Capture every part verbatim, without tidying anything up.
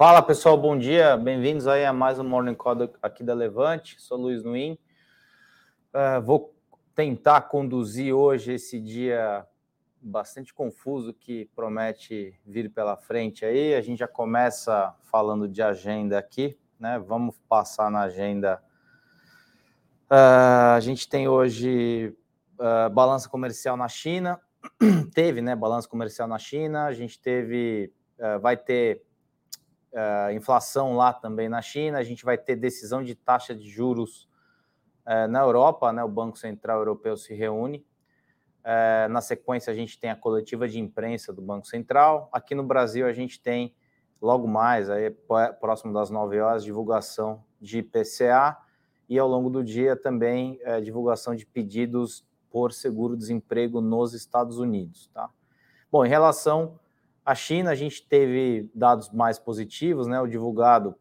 Fala pessoal, bom dia, bem-vindos aí a mais um Morning Call aqui da Levante, sou Luiz Nguyen, uh, vou tentar conduzir hoje esse dia bastante confuso que promete vir pela frente aí. A gente já começa falando de agenda aqui, né? Vamos passar na agenda, uh, a gente tem hoje uh, balança comercial na China, teve né, balança comercial na China, a gente teve, uh, vai ter... Uh, inflação lá também na China, a gente vai ter decisão de taxa de juros uh, na Europa, né? O Banco Central Europeu se reúne, uh, na sequência a gente tem a coletiva de imprensa do Banco Central, aqui no Brasil a gente tem logo mais, aí, próximo das nove horas, divulgação de I P C A e ao longo do dia também uh, divulgação de pedidos por seguro-desemprego nos Estados Unidos. Tá? Bom, em relação... A China, a gente teve dados mais positivos, né? O divulgado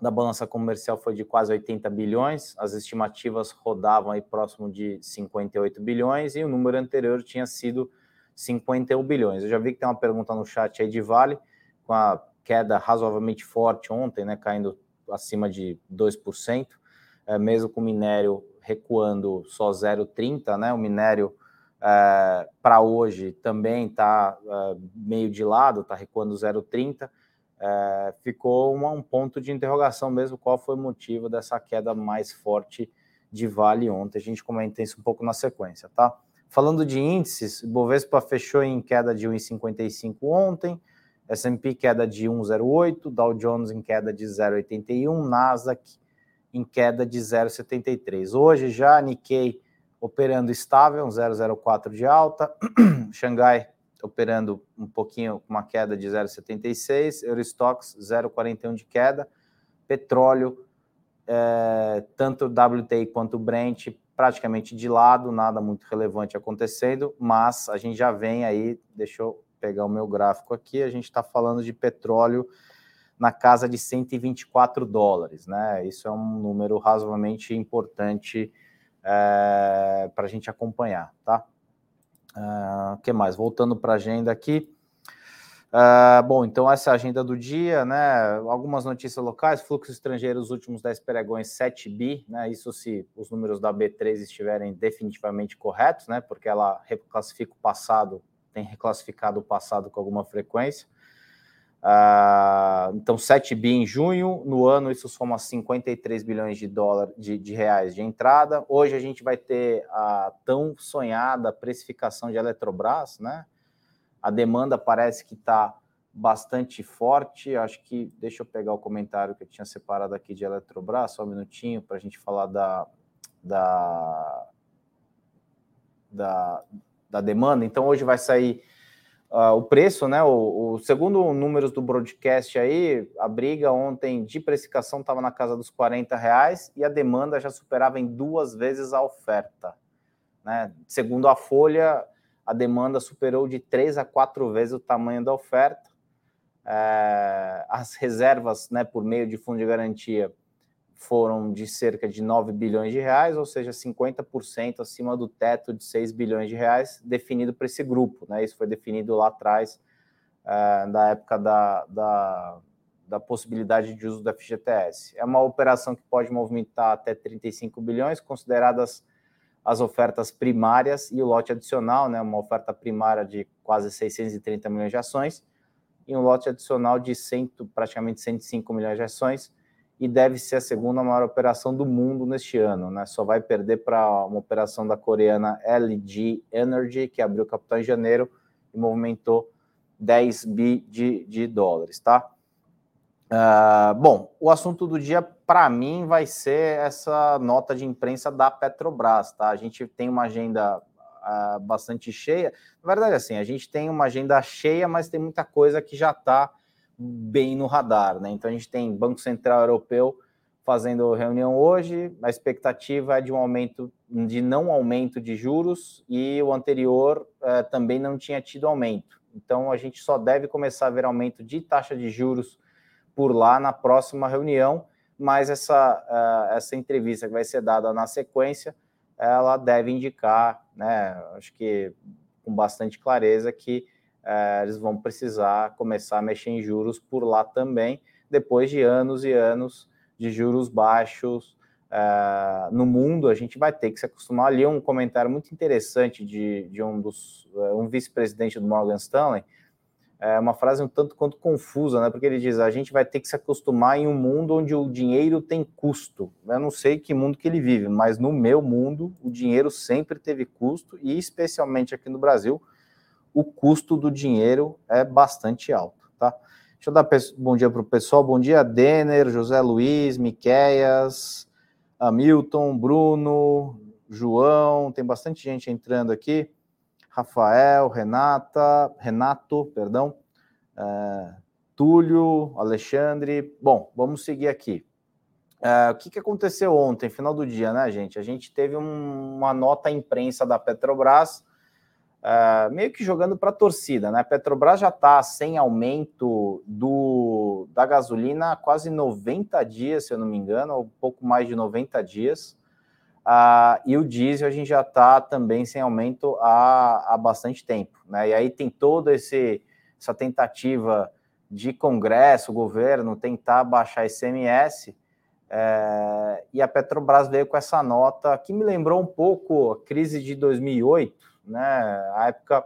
da balança comercial foi de quase oitenta bilhões, as estimativas rodavam aí próximo de cinquenta e oito bilhões e o número anterior tinha sido cinquenta e um bilhões. Eu já vi que tem uma pergunta no chat aí de Vale, com a queda razoavelmente forte ontem, né? Caindo acima de dois por cento, é, mesmo com o minério recuando só zero vírgula trinta, né? O minério... Uh, para hoje também está uh, meio de lado, está recuando zero vírgula trinta, uh, ficou uma, um ponto de interrogação mesmo, qual foi o motivo dessa queda mais forte de Vale ontem, a gente comenta isso um pouco na sequência, tá? Falando de índices, Bovespa fechou em queda de um vírgula cinquenta e cinco ontem, S and P queda de um vírgula zero oito, Dow Jones em queda de zero vírgula oitenta e um, Nasdaq em queda de zero vírgula setenta e três. Hoje já Nikkei operando estável, um zero vírgula zero quatro de alta, Xangai operando um pouquinho, uma queda de zero vírgula setenta e seis, Eurostox zero vírgula quarenta e um de queda, petróleo, é, tanto W T I quanto Brent praticamente de lado, nada muito relevante acontecendo, mas a gente já vem aí, deixa eu pegar o meu gráfico aqui, a gente está falando de petróleo na casa de cento e vinte e quatro dólares, né? Isso é um número razoavelmente importante, É, para a gente acompanhar, tá? O uh, que mais? Voltando para a agenda aqui. Uh, bom, então essa é a agenda do dia, né? Algumas notícias locais, fluxo estrangeiro, os últimos dez pregões, sete bi, né? Isso se os números da B três estiverem definitivamente corretos, né? Porque ela reclassifica o passado, tem reclassificado o passado com alguma frequência. Uh, então sete bi em junho, no ano isso soma cinquenta e três bilhões de, dólar, de, de reais de entrada. Hoje a gente vai ter a tão sonhada precificação de Eletrobras, né? A demanda parece que está bastante forte, acho que, deixa eu pegar o comentário que eu tinha separado aqui de Eletrobras, só um minutinho para a gente falar da, da, da, da demanda. Então hoje vai sair... Uh, o preço, né? O, o segundo números do broadcast aí, a briga ontem de precificação estava na casa dos quarenta reais e a demanda já superava em duas vezes a oferta, né? Segundo a Folha, a demanda superou de três a quatro vezes o tamanho da oferta. É, as reservas, né, por meio de fundo de garantia foram de cerca de nove bilhões de reais, ou seja, cinquenta por cento acima do teto de seis bilhões de reais definido para esse grupo, né? Isso foi definido lá atrás, uh, na época da, da, da possibilidade de uso da F G T S. É uma operação que pode movimentar até trinta e cinco bilhões, consideradas as ofertas primárias e o lote adicional, né? Uma oferta primária de quase seiscentos e trinta milhões de ações e um lote adicional de cem, praticamente cento e cinco milhões de ações, e deve ser a segunda maior operação do mundo neste ano, né? Só vai perder para uma operação da coreana L G Energy, que abriu capital em janeiro e movimentou dez bi de, de dólares, tá? Uh, bom, o assunto do dia, para mim, vai ser essa nota de imprensa da Petrobras, tá? A gente tem uma agenda uh, bastante cheia. Na verdade, assim, a gente tem uma agenda cheia, mas tem muita coisa que já está bem no radar, né? Então a gente tem Banco Central Europeu fazendo reunião hoje, a expectativa é de um aumento, de não aumento de juros, e o anterior eh, também não tinha tido aumento. Então a gente só deve começar a ver aumento de taxa de juros por lá na próxima reunião, mas essa, uh, essa entrevista que vai ser dada na sequência, ela deve indicar, né? Acho que com bastante clareza que é, eles vão precisar começar a mexer em juros por lá também, depois de anos e anos de juros baixos é, no mundo. A gente vai ter que se acostumar. Ali um comentário muito interessante de, de um dos um vice-presidente do Morgan Stanley, é uma frase um tanto quanto confusa, né? Porque ele diz, a gente vai ter que se acostumar em um mundo onde o dinheiro tem custo. Eu não sei que mundo que ele vive, mas no meu mundo, o dinheiro sempre teve custo, e especialmente aqui no Brasil, o custo do dinheiro é bastante alto, tá? Deixa eu dar bom dia para o pessoal. Bom dia, Denner, José Luiz, Miqueias, Hamilton, Bruno, João, tem bastante gente entrando aqui. Rafael, Renata, Renato, perdão, é, Túlio, Alexandre. Bom, vamos seguir aqui. É, o que, que aconteceu ontem, final do dia, né, gente? A gente teve um, uma nota à imprensa da Petrobras, é, meio que jogando para a torcida, né? A Petrobras já está sem aumento do, da gasolina há quase noventa dias, se eu não me engano, ou pouco mais de noventa dias. Ah, e o diesel a gente já está também sem aumento há, há bastante tempo, né? E aí tem toda essa tentativa de Congresso, governo, tentar baixar I C M S, é, e a Petrobras veio com essa nota que me lembrou um pouco a crise de dois mil e oito, né? A época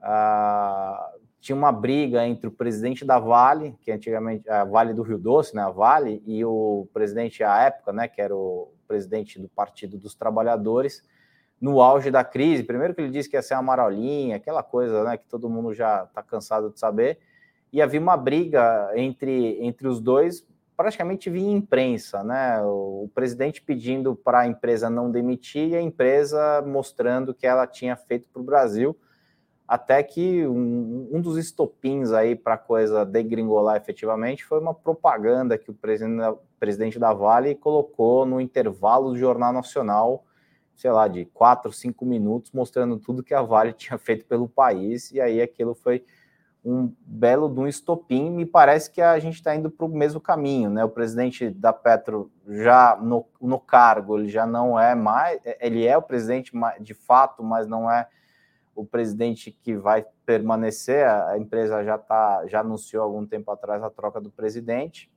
ah, tinha uma briga entre o presidente da Vale, que antigamente a Vale do Rio Doce, né? A Vale, e o presidente à época, né? Que era o presidente do Partido dos Trabalhadores, no auge da crise. Primeiro que ele disse que ia ser uma marolinha, aquela coisa, né, que todo mundo já está cansado de saber, e havia uma briga entre, entre os dois, praticamente via imprensa, né, o, o presidente pedindo para a empresa não demitir, e a empresa mostrando que ela tinha feito para o Brasil, até que um, um dos estopins aí para a coisa degringolar efetivamente foi uma propaganda que o presidente da, presidente da Vale colocou no intervalo do Jornal Nacional, sei lá, de quatro, cinco minutos, mostrando tudo que a Vale tinha feito pelo país, e aí aquilo foi um belo de um estopim. Me parece que a gente está indo para o mesmo caminho, né? O presidente da Petro já no, no cargo, ele já não é mais, ele é o presidente de fato, mas não é o presidente que vai permanecer. A empresa já, tá, já anunciou algum tempo atrás a troca do presidente,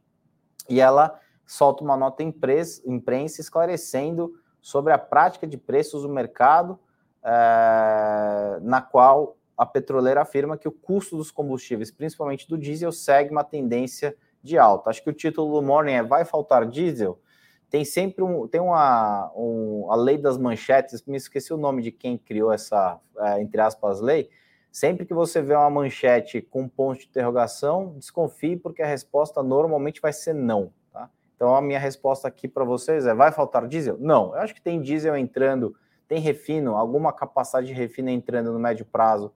e ela solta uma nota imprensa esclarecendo sobre a prática de preços do mercado, é, na qual a petroleira afirma que o custo dos combustíveis, principalmente do diesel, segue uma tendência de alta. Acho que o título do Morning é "Vai faltar diesel?". Tem sempre um, tem uma um, a lei das manchetes, me esqueci o nome de quem criou essa, é, entre aspas, lei. Sempre que você vê uma manchete com ponto de interrogação, desconfie, porque a resposta normalmente vai ser não, tá? Então a minha resposta aqui para vocês é: vai faltar diesel? Não. Eu acho que tem diesel entrando, tem refino, alguma capacidade de refino entrando no médio prazo,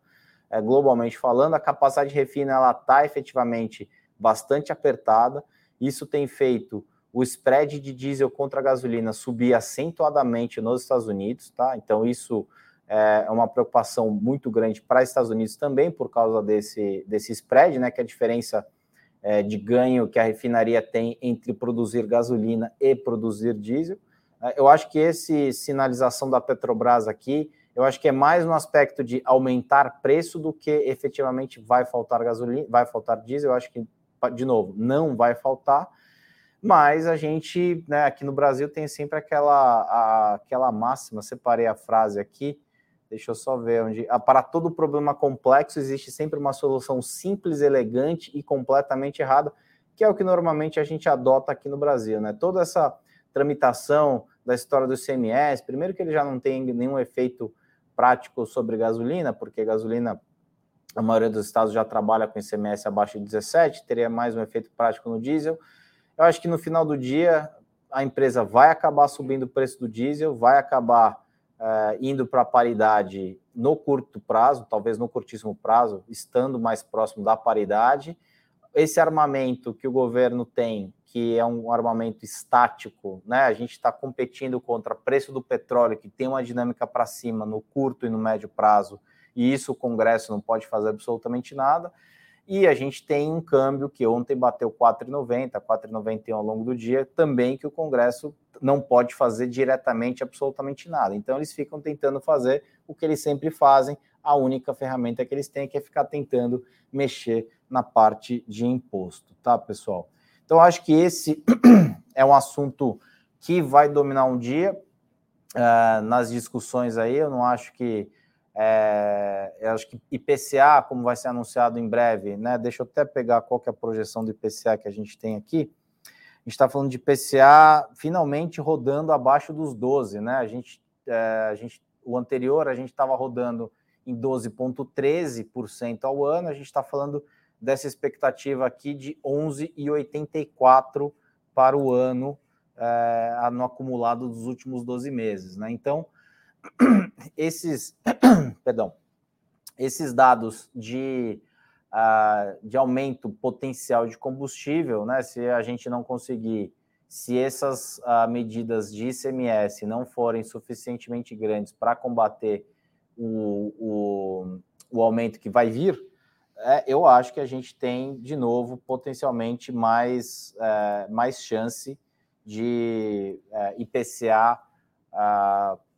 é, globalmente falando. A capacidade de refino está efetivamente bastante apertada. Isso tem feito o spread de diesel contra a gasolina subir acentuadamente nos Estados Unidos, tá? Então isso é uma preocupação muito grande para os Estados Unidos também, por causa desse, desse spread, né? Que é a diferença é, de ganho que a refinaria tem entre produzir gasolina e produzir diesel. Eu acho que essa sinalização da Petrobras aqui, eu acho que é mais um aspecto de aumentar preço do que efetivamente vai faltar gasolina, vai faltar diesel. Eu acho que, de novo, não vai faltar. Mas a gente, né, aqui no Brasil tem sempre aquela, a, aquela máxima, separei a frase aqui, deixa eu só ver onde... Ah, para todo problema complexo existe sempre uma solução simples, elegante e completamente errada, que é o que normalmente a gente adota aqui no Brasil, né? Toda essa tramitação da história do I C M S, primeiro que ele já não tem nenhum efeito prático sobre gasolina, porque gasolina, a maioria dos estados já trabalha com I C M S abaixo de dezessete, teria mais um efeito prático no diesel. Eu acho que no final do dia a empresa vai acabar subindo o preço do diesel, vai acabar é, indo para a paridade no curto prazo, talvez no curtíssimo prazo, estando mais próximo da paridade. Esse armamento que o governo tem, que é um armamento estático, né? A gente está competindo contra o preço do petróleo, que tem uma dinâmica para cima no curto e no médio prazo, e isso o Congresso não pode fazer absolutamente nada. E a gente tem um câmbio que ontem bateu quatro reais e noventa, quatro reais e noventa e um ao longo do dia, também que o Congresso não pode fazer diretamente absolutamente nada. Então eles ficam tentando fazer o que eles sempre fazem, a única ferramenta que eles têm, que é ficar tentando mexer na parte de imposto, tá, pessoal? Então, acho que esse é um assunto que vai dominar um dia uh, nas discussões aí. Eu não acho que... É, eu acho que I P C A, como vai ser anunciado em breve, né? Deixa eu até pegar qual que é a projeção do I P C A que a gente tem aqui. A gente está falando de I P C A finalmente rodando abaixo dos doze, né? A gente, é, a gente, o anterior a gente estava rodando em doze vírgula treze por cento ao ano, a gente está falando dessa expectativa aqui de onze vírgula oitenta e quatro por cento para o ano, é, no acumulado dos últimos doze meses, né? Então, Esses, perdão, esses dados de, uh, de aumento potencial de combustível, né? Se a gente não conseguir, se essas uh, medidas de I C M S não forem suficientemente grandes para combater o, o, o aumento que vai vir, é, eu acho que a gente tem, de novo, potencialmente mais, uh, mais chance de uh, I P C A uh,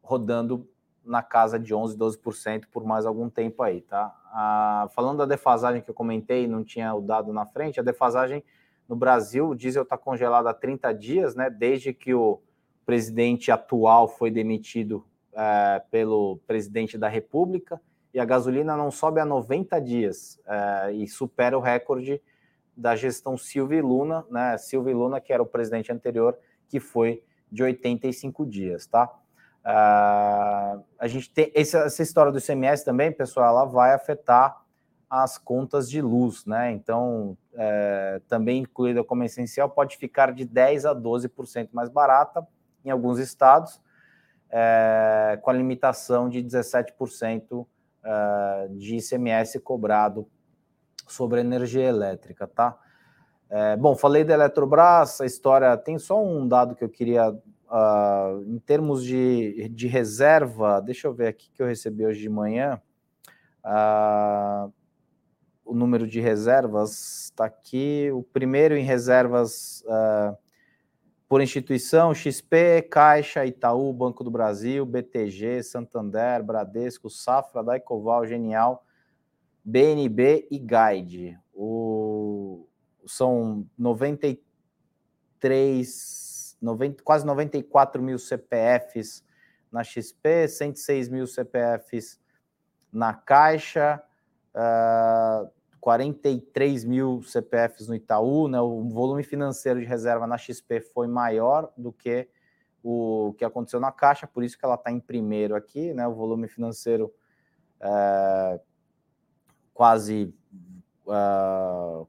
rodando na casa de onze, doze por cento por mais algum tempo aí, tá? Ah, falando da defasagem que eu comentei, não tinha o dado na frente, a defasagem no Brasil, o diesel está congelado há trinta dias, né? Desde que o presidente atual foi demitido é, pelo presidente da República, e a gasolina não sobe há noventa dias, é, e supera o recorde da gestão Silva e Luna, né? Silva e Luna, que era o presidente anterior, que foi de oitenta e cinco dias, tá? Uh, a gente tem essa, essa história do I C M S também, pessoal, ela vai afetar as contas de luz, né? Então, é, também incluída como essencial, pode ficar de dez a doze por cento mais barata em alguns estados, é, com a limitação de dezessete por cento é, de I C M S cobrado sobre a energia elétrica, tá? É, bom, falei da Eletrobras, a história, tem só um dado que eu queria... Uh, em termos de, de reserva, deixa eu ver aqui que eu recebi hoje de manhã, uh, o número de reservas está aqui, o primeiro em reservas uh, por instituição, X P, Caixa, Itaú, Banco do Brasil, B T G, Santander, Bradesco, Safra, Daicoval, Genial, B N B e Guide. O, são noventa e três... noventa, quase noventa e quatro mil C P Fs na X P, cento e seis mil C P Fs na Caixa, uh, quarenta e três mil C P Fs no Itaú, né? O volume financeiro de reserva na X P foi maior do que o que aconteceu na Caixa, por isso que ela está em primeiro aqui, né? O volume financeiro uh, quase uh,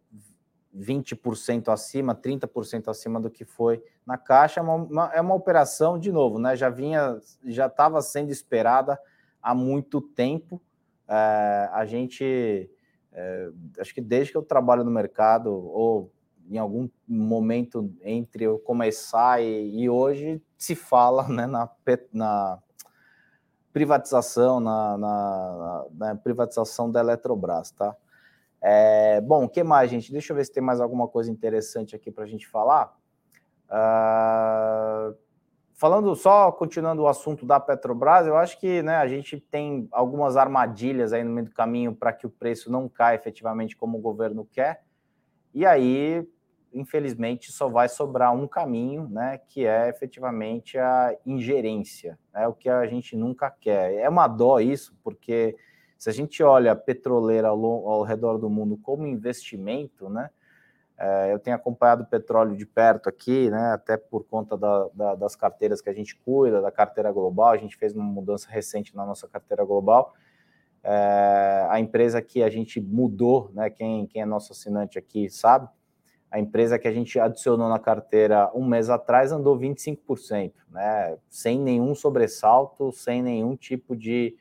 vinte por cento acima, trinta por cento acima do que foi na Caixa. É uma, é uma operação, de novo, né? Já vinha, já estava sendo esperada há muito tempo. É, a gente, é, acho que desde que eu trabalho no mercado, ou em algum momento entre eu começar e, e hoje, se fala, né, na, na privatização, na, na, na privatização da Eletrobras, tá? É, bom, o que mais, gente? Deixa eu ver se tem mais alguma coisa interessante aqui para a gente falar. Uh, falando só, continuando o assunto da Petrobras, eu acho que, né, a gente tem algumas armadilhas aí no meio do caminho para que o preço não caia efetivamente como o governo quer. E aí, infelizmente, só vai sobrar um caminho, né, que é efetivamente a ingerência, né, o que a gente nunca quer. É uma dó isso, porque... Se a gente olha a petroleira ao, ao redor do mundo como investimento, né? É, eu tenho acompanhado o petróleo de perto aqui, né? Até por conta da, da, das carteiras que a gente cuida, da carteira global. A gente fez uma mudança recente na nossa carteira global. É, a empresa que a gente mudou, né? Quem, quem é nosso assinante aqui sabe, a empresa que a gente adicionou na carteira um mês atrás andou vinte e cinco por cento, né? Sem nenhum sobressalto, sem nenhum tipo de...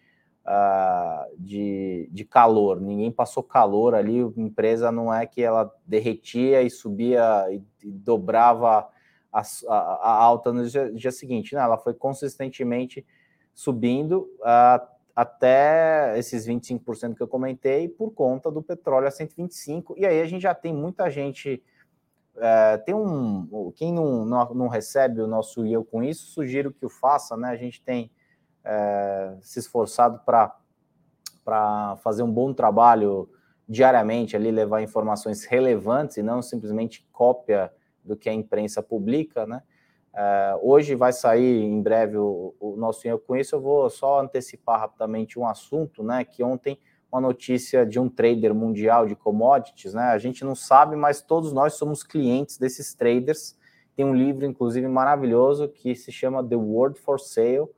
Uh, de, de calor, ninguém passou calor ali, a empresa não é que ela derretia e subia e, e dobrava a, a, a alta no dia, dia seguinte, né? Ela foi consistentemente subindo uh, até esses vinte e cinco por cento que eu comentei, por conta do petróleo a cento e vinte e cinco, e aí a gente já tem muita gente, uh, tem um, quem não, não, não recebe o nosso I E O com isso, sugiro que o faça, né? A gente tem É, se esforçado para para fazer um bom trabalho diariamente, ali levar informações relevantes e não simplesmente cópia do que a imprensa publica, né? Uh, hoje vai sair em breve o, o nosso Eu Com Isso. Eu vou só antecipar rapidamente um assunto, né? Que ontem uma notícia de um trader mundial de commodities, né? A gente não sabe, mas todos nós somos clientes desses traders. Tem um livro, inclusive, maravilhoso que se chama The World for Sale uh,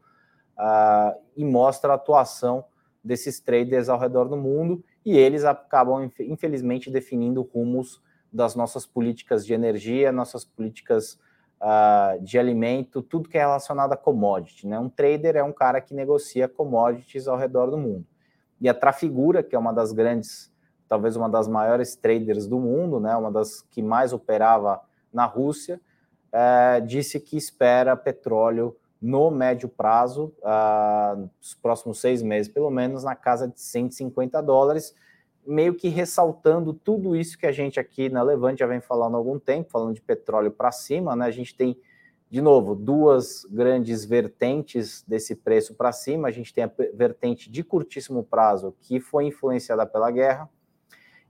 e mostra a atuação desses traders ao redor do mundo e eles acabam, infelizmente, definindo rumos das nossas políticas de energia, nossas políticas uh, de alimento, tudo que é relacionado a commodity, né? Um trader é um cara que negocia commodities ao redor do mundo. E a Trafigura, que é uma das grandes, talvez uma das maiores traders do mundo, né? Uma das que mais operava na Rússia, uh, disse que espera petróleo no médio prazo, uh, nos próximos seis meses, pelo menos, na casa de cento e cinquenta dólares, meio que ressaltando tudo isso que a gente aqui na Levante já vem falando há algum tempo, falando de petróleo para cima, né? A gente tem, de novo, duas grandes vertentes desse preço para cima. A gente tem a vertente de curtíssimo prazo, que foi influenciada pela guerra,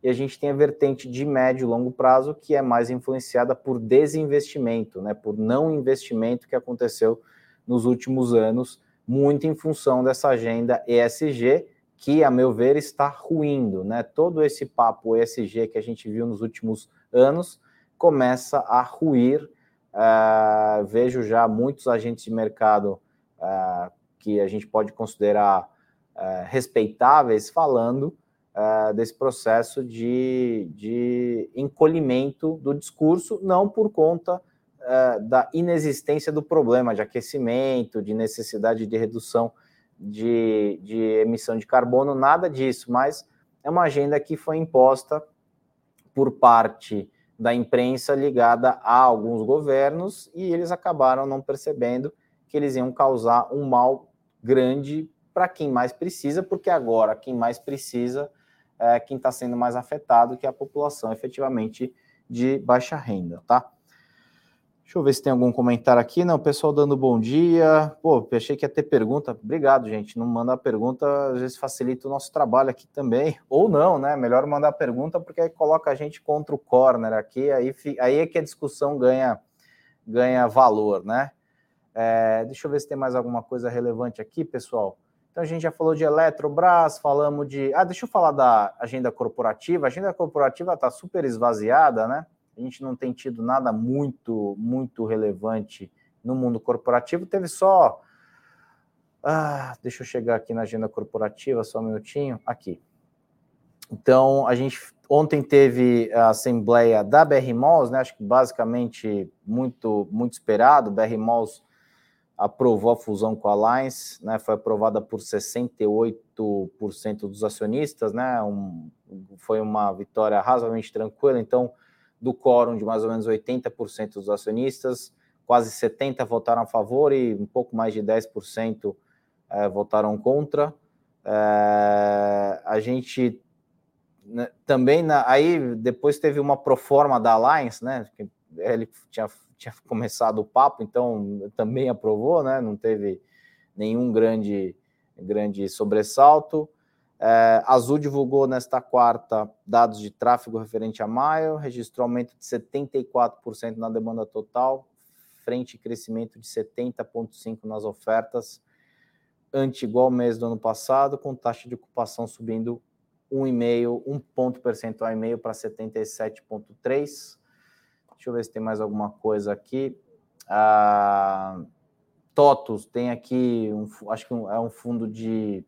e a gente tem a vertente de médio e longo prazo, que é mais influenciada por desinvestimento, né? Por não investimento que aconteceu nos últimos anos, muito em função dessa agenda E S G, que, a meu ver, está ruindo, né? Todo esse papo E S G que a gente viu nos últimos anos começa a ruir. Uh, vejo já muitos agentes de mercado uh, que a gente pode considerar uh, respeitáveis falando uh, desse processo de, de encolhimento do discurso, não por conta da inexistência do problema de aquecimento, de necessidade de redução de, de emissão de carbono, nada disso, mas é uma agenda que foi imposta por parte da imprensa ligada a alguns governos e eles acabaram não percebendo que eles iam causar um mal grande para quem mais precisa, porque agora quem mais precisa é quem está sendo mais afetado, que é a população efetivamente de baixa renda, tá? Deixa eu ver se tem algum comentário aqui. Não, o pessoal dando bom dia. Pô, achei que ia ter pergunta. Obrigado, gente. Não mandar pergunta, às vezes facilita o nosso trabalho aqui também. Ou não, né? Melhor mandar pergunta, porque aí coloca a gente contra o corner aqui. Aí, aí é que a discussão ganha, ganha valor, né? É, deixa eu ver se tem mais alguma coisa relevante aqui, pessoal. Então, a gente já falou de Eletrobras, falamos de... Ah, deixa eu falar da agenda corporativa. A agenda corporativa está super esvaziada, né? A gente não tem tido nada muito, muito relevante no mundo corporativo. Teve só... Ah, deixa eu chegar aqui na agenda corporativa, só um minutinho. Aqui. Então, a gente ontem teve a assembleia da B R Malls, né? Acho que basicamente muito, muito esperado. B R Malls aprovou a fusão com a Alliance, né? Foi aprovada por sessenta e oito por cento dos acionistas, né? Um, foi uma vitória razoavelmente tranquila, então... do quórum de mais ou menos oitenta por cento dos acionistas, quase setenta por cento votaram a favor e um pouco mais de dez por cento é, votaram contra. É, a gente né, também, na, aí depois teve uma proforma da Alliance, né? Ele tinha, tinha começado o papo, então também aprovou, né? Não teve nenhum grande, grande sobressalto. É, Azul divulgou nesta quarta dados de tráfego referente a maio, registrou aumento de setenta e quatro por cento na demanda total, frente crescimento de setenta vírgula cinco por cento nas ofertas, ante igual mês do ano passado, com taxa de ocupação subindo um vírgula cinco, um ponto percentual e meio para setenta e sete vírgula três por cento. Deixa eu ver se tem mais alguma coisa aqui. Ah, Totus, tem aqui, um, acho que é um fundo de...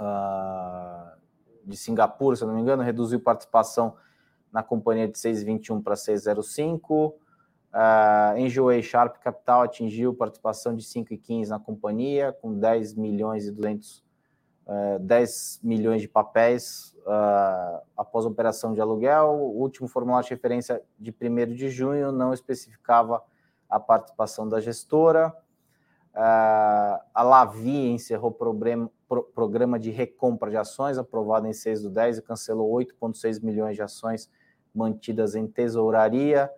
Uh, de Singapura, se eu não me engano, reduziu participação na companhia de seis vírgula vinte e um para seis vírgula zero cinco. Uh, Enjoei, Sharp Capital atingiu participação de cinco vírgula quinze na companhia, com dez milhões e duzentos, uh, dez milhões de papéis uh, após operação de aluguel. O último formulário de referência de primeiro de junho não especificava a participação da gestora. Uh, a Lavi encerrou problema programa de recompra de ações, aprovado em seis do dez, e cancelou oito vírgula seis milhões de ações mantidas em tesouraria.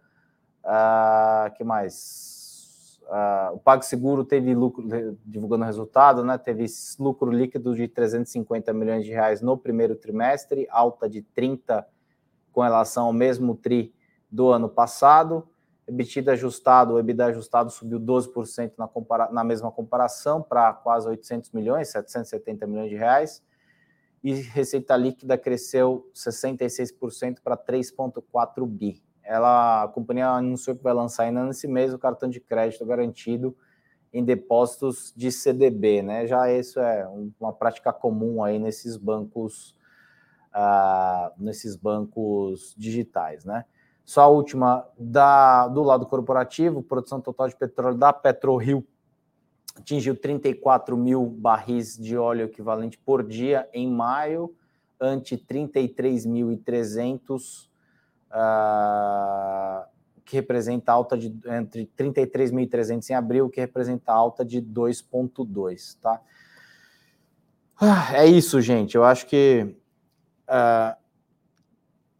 O uh, que mais? Uh, o PagSeguro teve lucro, divulgando o resultado, né, teve lucro líquido de trezentos e cinquenta milhões de reais no primeiro trimestre, alta de trinta com relação ao mesmo tri do ano passado. EBITDA ajustado, o EBITDA ajustado subiu doze por cento na, compara- na mesma comparação para quase oitocentos milhões, setecentos e setenta milhões de reais. E receita líquida cresceu sessenta e seis por cento para três vírgula quatro bi. Ela, a companhia anunciou que vai lançar ainda nesse mês o cartão de crédito garantido em depósitos de C D B, né? Já isso é um, uma prática comum aí nesses bancos, uh, nesses bancos digitais, né? Só a última, da, do lado corporativo, produção total de petróleo da PetroRio atingiu trinta e quatro mil barris de óleo equivalente por dia em maio, ante trinta e três mil e trezentos. Uh, que representa alta de entre trinta e três mil e trezentos em abril, que representa alta de dois vírgula dois, tá? Uh, é isso, gente. Eu acho que... Uh,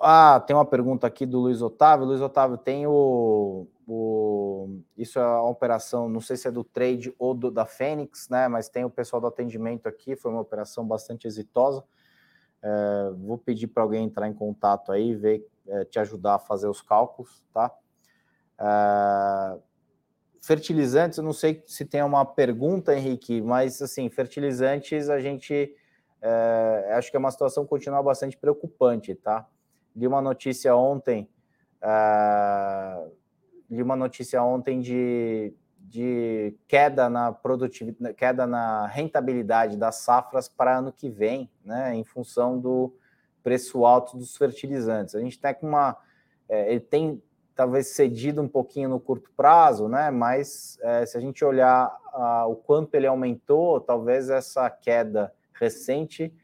ah, tem uma pergunta aqui do Luiz Otávio. Luiz Otávio, tem o... o isso é a operação, não sei se é do Trade ou do, da Fênix, né? Mas tem o pessoal do atendimento aqui, foi uma operação bastante exitosa. Uh, vou pedir para alguém entrar em contato aí, ver... te ajudar a fazer os cálculos, tá? Uh, fertilizantes, eu não sei se tem uma pergunta, Henrique, mas, assim, fertilizantes, a gente... Uh, acho que é uma situação que continua bastante preocupante, tá? Li uma notícia ontem... Uh, li uma notícia ontem de, de queda na produtividade, queda na rentabilidade das safras para ano que vem, né? Em função do... preço alto dos fertilizantes. A gente tem com uma... É, ele tem, talvez, cedido um pouquinho no curto prazo, né? Mas é, se a gente olhar a, o quanto ele aumentou, talvez essa queda recente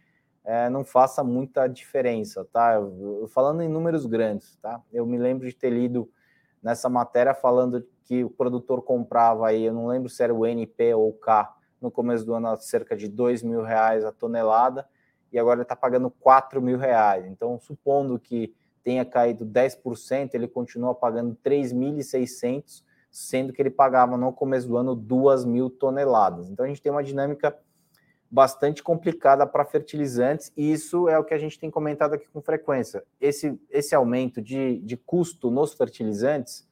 é, não faça muita diferença, tá? Eu, eu, falando em números grandes, tá? Eu me lembro de ter lido nessa matéria falando que o produtor comprava aí, eu não lembro se era o N P ou o K, no começo do ano, cerca de dois mil reais a tonelada, e agora ele está pagando quatro mil reais. Então, supondo que tenha caído dez por cento, ele continua pagando três mil e seiscentos, sendo que ele pagava no começo do ano duas mil toneladas. Então, a gente tem uma dinâmica bastante complicada para fertilizantes, e isso é o que a gente tem comentado aqui com frequência. Esse, esse aumento de, de custo nos fertilizantes,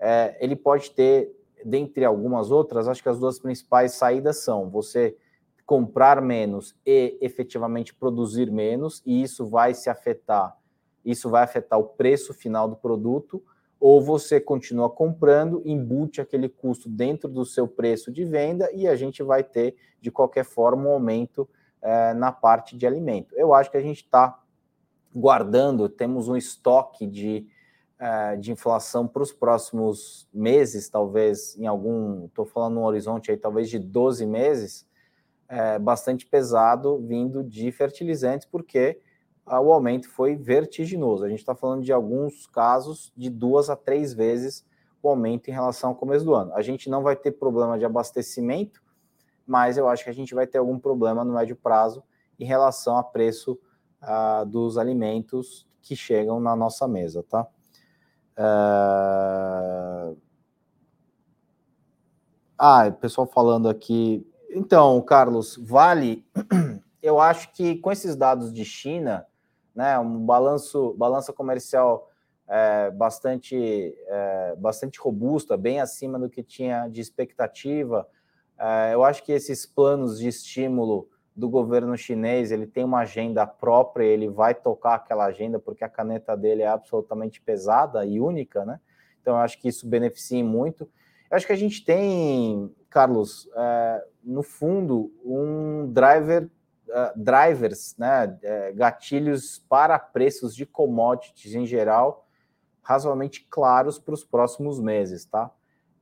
é, ele pode ter, dentre algumas outras, acho que as duas principais saídas são você... comprar menos e efetivamente produzir menos, e isso vai se afetar, isso vai afetar o preço final do produto, ou você continua comprando, embute aquele custo dentro do seu preço de venda, e a gente vai ter, de qualquer forma, um aumento eh, na parte de alimento. Eu acho que a gente está guardando, temos um estoque de, eh, de inflação para os próximos meses, talvez em algum, estou falando um horizonte aí, talvez de doze meses, É, bastante pesado vindo de fertilizantes, porque ah, o aumento foi vertiginoso. A gente está falando de alguns casos de duas a três vezes o aumento em relação ao começo do ano. A gente não vai ter problema de abastecimento, mas eu acho que a gente vai ter algum problema no médio prazo em relação a preço ah, dos alimentos que chegam na nossa mesa, tá? É... Ah, o pessoal falando aqui... Então, Carlos, Vale, eu acho que com esses dados de China, né, um balanço, balança comercial é, bastante, é, bastante robusta, bem acima do que tinha de expectativa, é, eu acho que esses planos de estímulo do governo chinês, ele tem uma agenda própria, ele vai tocar aquela agenda, porque a caneta dele é absolutamente pesada e única, né? Então, eu acho que isso beneficia muito. Eu acho que a gente tem, Carlos, é, no fundo, um driver, uh, drivers, né, gatilhos para preços de commodities em geral, razoavelmente claros para os próximos meses, tá?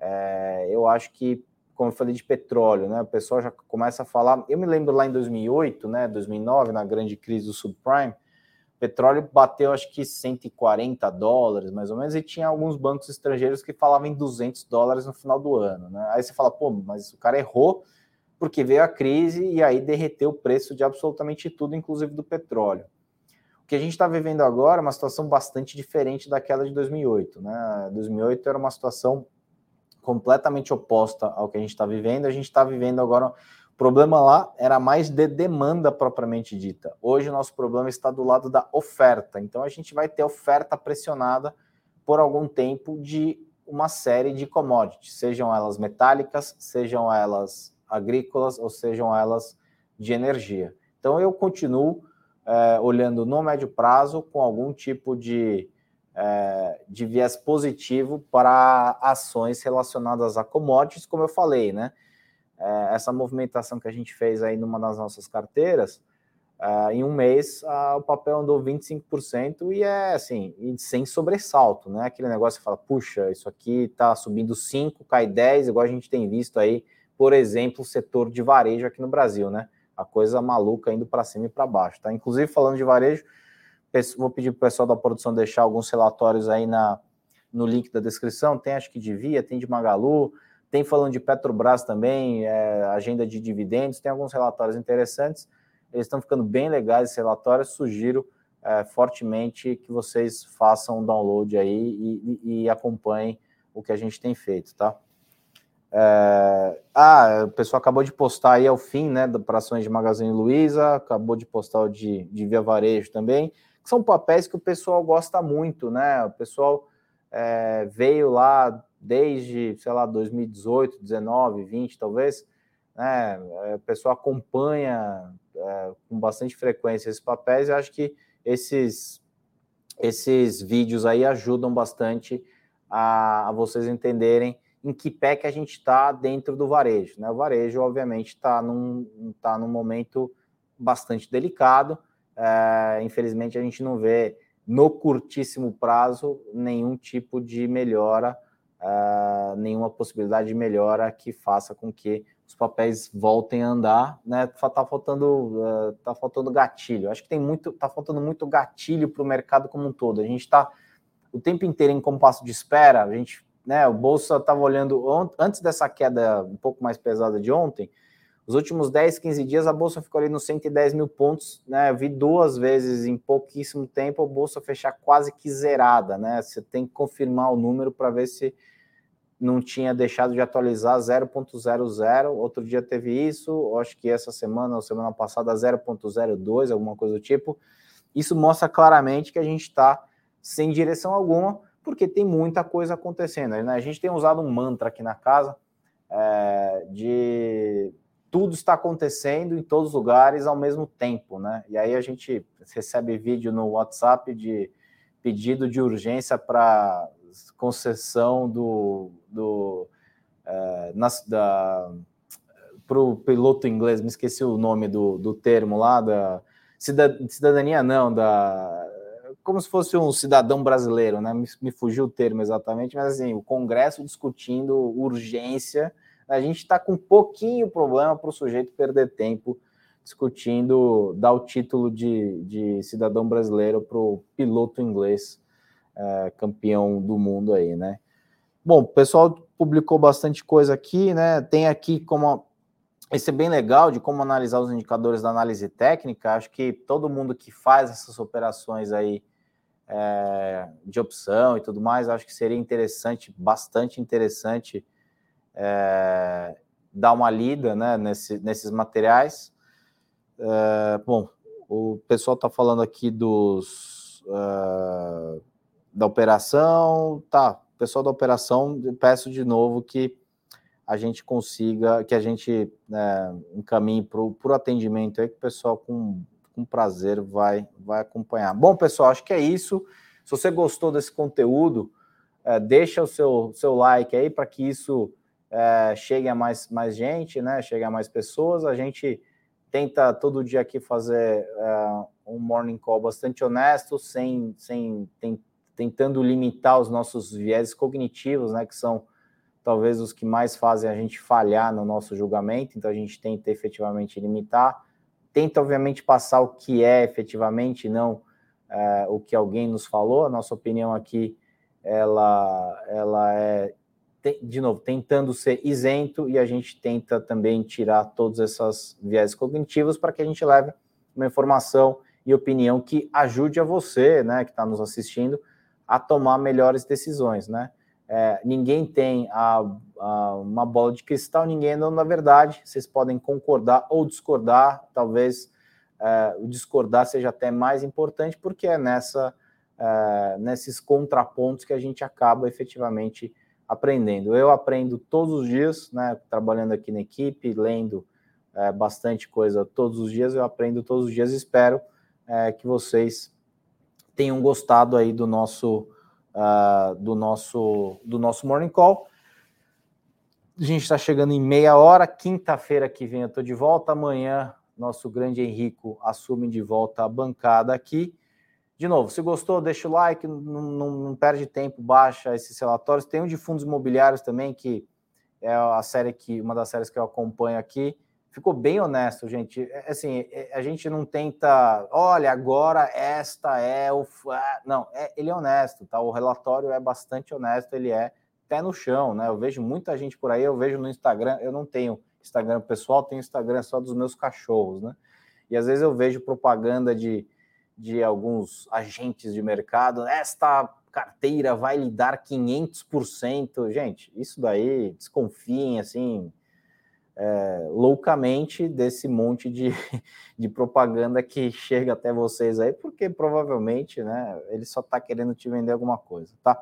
É, eu acho que, como eu falei de petróleo, né, o pessoal já começa a falar... Eu me lembro lá em dois mil e oito, né, dois mil e nove, na grande crise do subprime, o petróleo bateu, acho que cento e quarenta dólares, mais ou menos, e tinha alguns bancos estrangeiros que falavam em duzentos dólares no final do ano, né? Aí você fala, pô, mas o cara errou porque veio a crise e aí derreteu o preço de absolutamente tudo, inclusive do petróleo. O que a gente está vivendo agora é uma situação bastante diferente daquela de dois mil e oito, né? dois mil e oito era uma situação completamente oposta ao que a gente está vivendo. A gente está vivendo agora, o problema lá era mais de demanda propriamente dita. Hoje o nosso problema está do lado da oferta. Então a gente vai ter oferta pressionada por algum tempo de uma série de commodities, sejam elas metálicas, sejam elas agrícolas ou sejam elas de energia. Então eu continuo é, olhando no médio prazo com algum tipo de, é, de viés positivo para ações relacionadas a commodities, como eu falei, né? É, essa movimentação que a gente fez aí numa das nossas carteiras, é, em um mês a, o papel andou vinte e cinco por cento e é assim, e sem sobressalto, né? Aquele negócio que fala, puxa, isso aqui está subindo cinco, cai dez, igual a gente tem visto aí, por exemplo, o setor de varejo aqui no Brasil, né? A coisa maluca indo para cima e para baixo, tá? Inclusive, falando de varejo, vou pedir para o pessoal da produção deixar alguns relatórios aí na, no link da descrição. Tem, acho que de Via, tem de Magalu, tem falando de Petrobras também, é, agenda de dividendos, tem alguns relatórios interessantes. Eles estão ficando bem legais, esses relatórios. Sugiro é, fortemente que vocês façam um download aí e, e, e acompanhem o que a gente tem feito, tá? É, ah, o pessoal acabou de postar aí ao fim, né, para ações de Magazine Luiza, acabou de postar o de, de Via Varejo também, que são papéis que o pessoal gosta muito, né? O pessoal é, veio lá desde, sei lá, dois mil e dezoito, dezenove, vinte, talvez, né? O pessoal acompanha é, com bastante frequência esses papéis, e acho que esses, esses vídeos aí ajudam bastante a, a vocês entenderem em que pé que a gente está dentro do varejo, né? O varejo, obviamente, está num, tá num momento bastante delicado. É, infelizmente, a gente não vê, no curtíssimo prazo, nenhum tipo de melhora, é, nenhuma possibilidade de melhora que faça com que os papéis voltem a andar, né? Tá faltando, tá faltando gatilho. Acho que tem muito, tá faltando muito gatilho para o mercado como um todo. A gente está o tempo inteiro em compasso de espera, a gente... Né, o Bolsa estava olhando, antes dessa queda um pouco mais pesada de ontem, os últimos dez, quinze dias a Bolsa ficou ali nos cento e dez mil pontos, né? Eu vi duas vezes em pouquíssimo tempo a Bolsa fechar quase que zerada, né? Você tem que confirmar o número para ver se não tinha deixado de atualizar zero ponto zero zero, outro dia teve isso, acho que essa semana ou semana passada zero ponto zero dois, alguma coisa do tipo. Isso mostra claramente que a gente está sem direção alguma, porque tem muita coisa acontecendo, né? A gente tem usado um mantra aqui na casa é, de tudo está acontecendo em todos os lugares ao mesmo tempo, né? E aí a gente recebe vídeo no WhatsApp de pedido de urgência para concessão do, do é, para o piloto inglês, me esqueci o nome do, do termo lá, da cidadania não, da... como se fosse um cidadão brasileiro, né? Me, me fugiu o termo exatamente, mas assim, o Congresso discutindo urgência, a gente está com um pouquinho problema para o sujeito perder tempo discutindo, dar o título de, de cidadão brasileiro para o piloto inglês é, campeão do mundo aí, né? Bom, o pessoal publicou bastante coisa aqui, né? Tem aqui como... Isso é bem legal de como analisar os indicadores da análise técnica. Acho que todo mundo que faz essas operações aí é, de opção e tudo mais, acho que seria interessante, bastante interessante é, dar uma lida, né, nesse, nesses materiais. É, bom, o pessoal está falando aqui dos uh, da operação. Tá, pessoal da operação, peço de novo que a gente consiga, que a gente é, encaminhe para o atendimento aí, que o pessoal com, com prazer vai, vai acompanhar. Bom, pessoal, acho que é isso. Se você gostou desse conteúdo, é, deixa o seu, seu like aí para que isso é, chegue a mais, mais gente, né? Chegue a mais pessoas. A gente tenta todo dia aqui fazer é, um morning call bastante honesto, sem, sem tem, tentando limitar os nossos viés cognitivos, né? Que são talvez os que mais fazem a gente falhar no nosso julgamento, então a gente tenta efetivamente limitar, tenta obviamente passar o que é efetivamente, não é, o que alguém nos falou. A nossa opinião aqui, ela, ela é, de novo, tentando ser isento, e a gente tenta também tirar todas essas viés cognitivos para que a gente leve uma informação e opinião que ajude a você, né, que está nos assistindo, a tomar melhores decisões, né? é, ninguém tem a, a, uma bola de cristal, ninguém é dono da verdade, vocês podem concordar ou discordar, talvez é, o discordar seja até mais importante, porque é nessa, é, nesses contrapontos que a gente acaba efetivamente aprendendo. Eu aprendo todos os dias, né, trabalhando aqui na equipe, lendo é, bastante coisa todos os dias, eu aprendo todos os dias e espero é, que vocês tenham gostado aí do nosso, uh, do nosso, do nosso Morning Call. A gente está chegando em meia hora, quinta-feira que vem eu estou de volta, amanhã nosso grande Henrico assume de volta a bancada aqui. De novo, se gostou, deixa o like, não, não, não perde tempo, baixa esses relatórios. Tem um de fundos imobiliários também, que é a série que, uma das séries que eu acompanho aqui. Ficou bem honesto, gente. Assim, a gente não tenta, olha, agora esta é o... Não, é, ele é honesto, tá? O relatório é bastante honesto, ele é pé no chão, né? Eu vejo muita gente por aí, eu vejo no Instagram, eu não tenho Instagram pessoal, tenho Instagram só dos meus cachorros, né? E às vezes eu vejo propaganda de... de alguns agentes de mercado, esta carteira vai lhe dar quinhentos por cento. Gente, isso daí, desconfiem, assim, é, loucamente desse monte de, de propaganda que chega até vocês aí, porque provavelmente, né, ele só está querendo te vender alguma coisa, tá?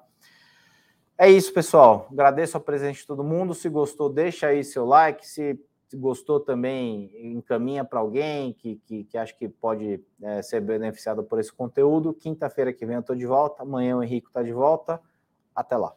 É isso, pessoal. Agradeço a presença de todo mundo. Se gostou, deixa aí seu like, se... Se gostou também, encaminha para alguém que, que, que acha que pode é, ser beneficiado por esse conteúdo. Quinta-feira que vem eu estou de volta, amanhã o Henrique está de volta. Até lá.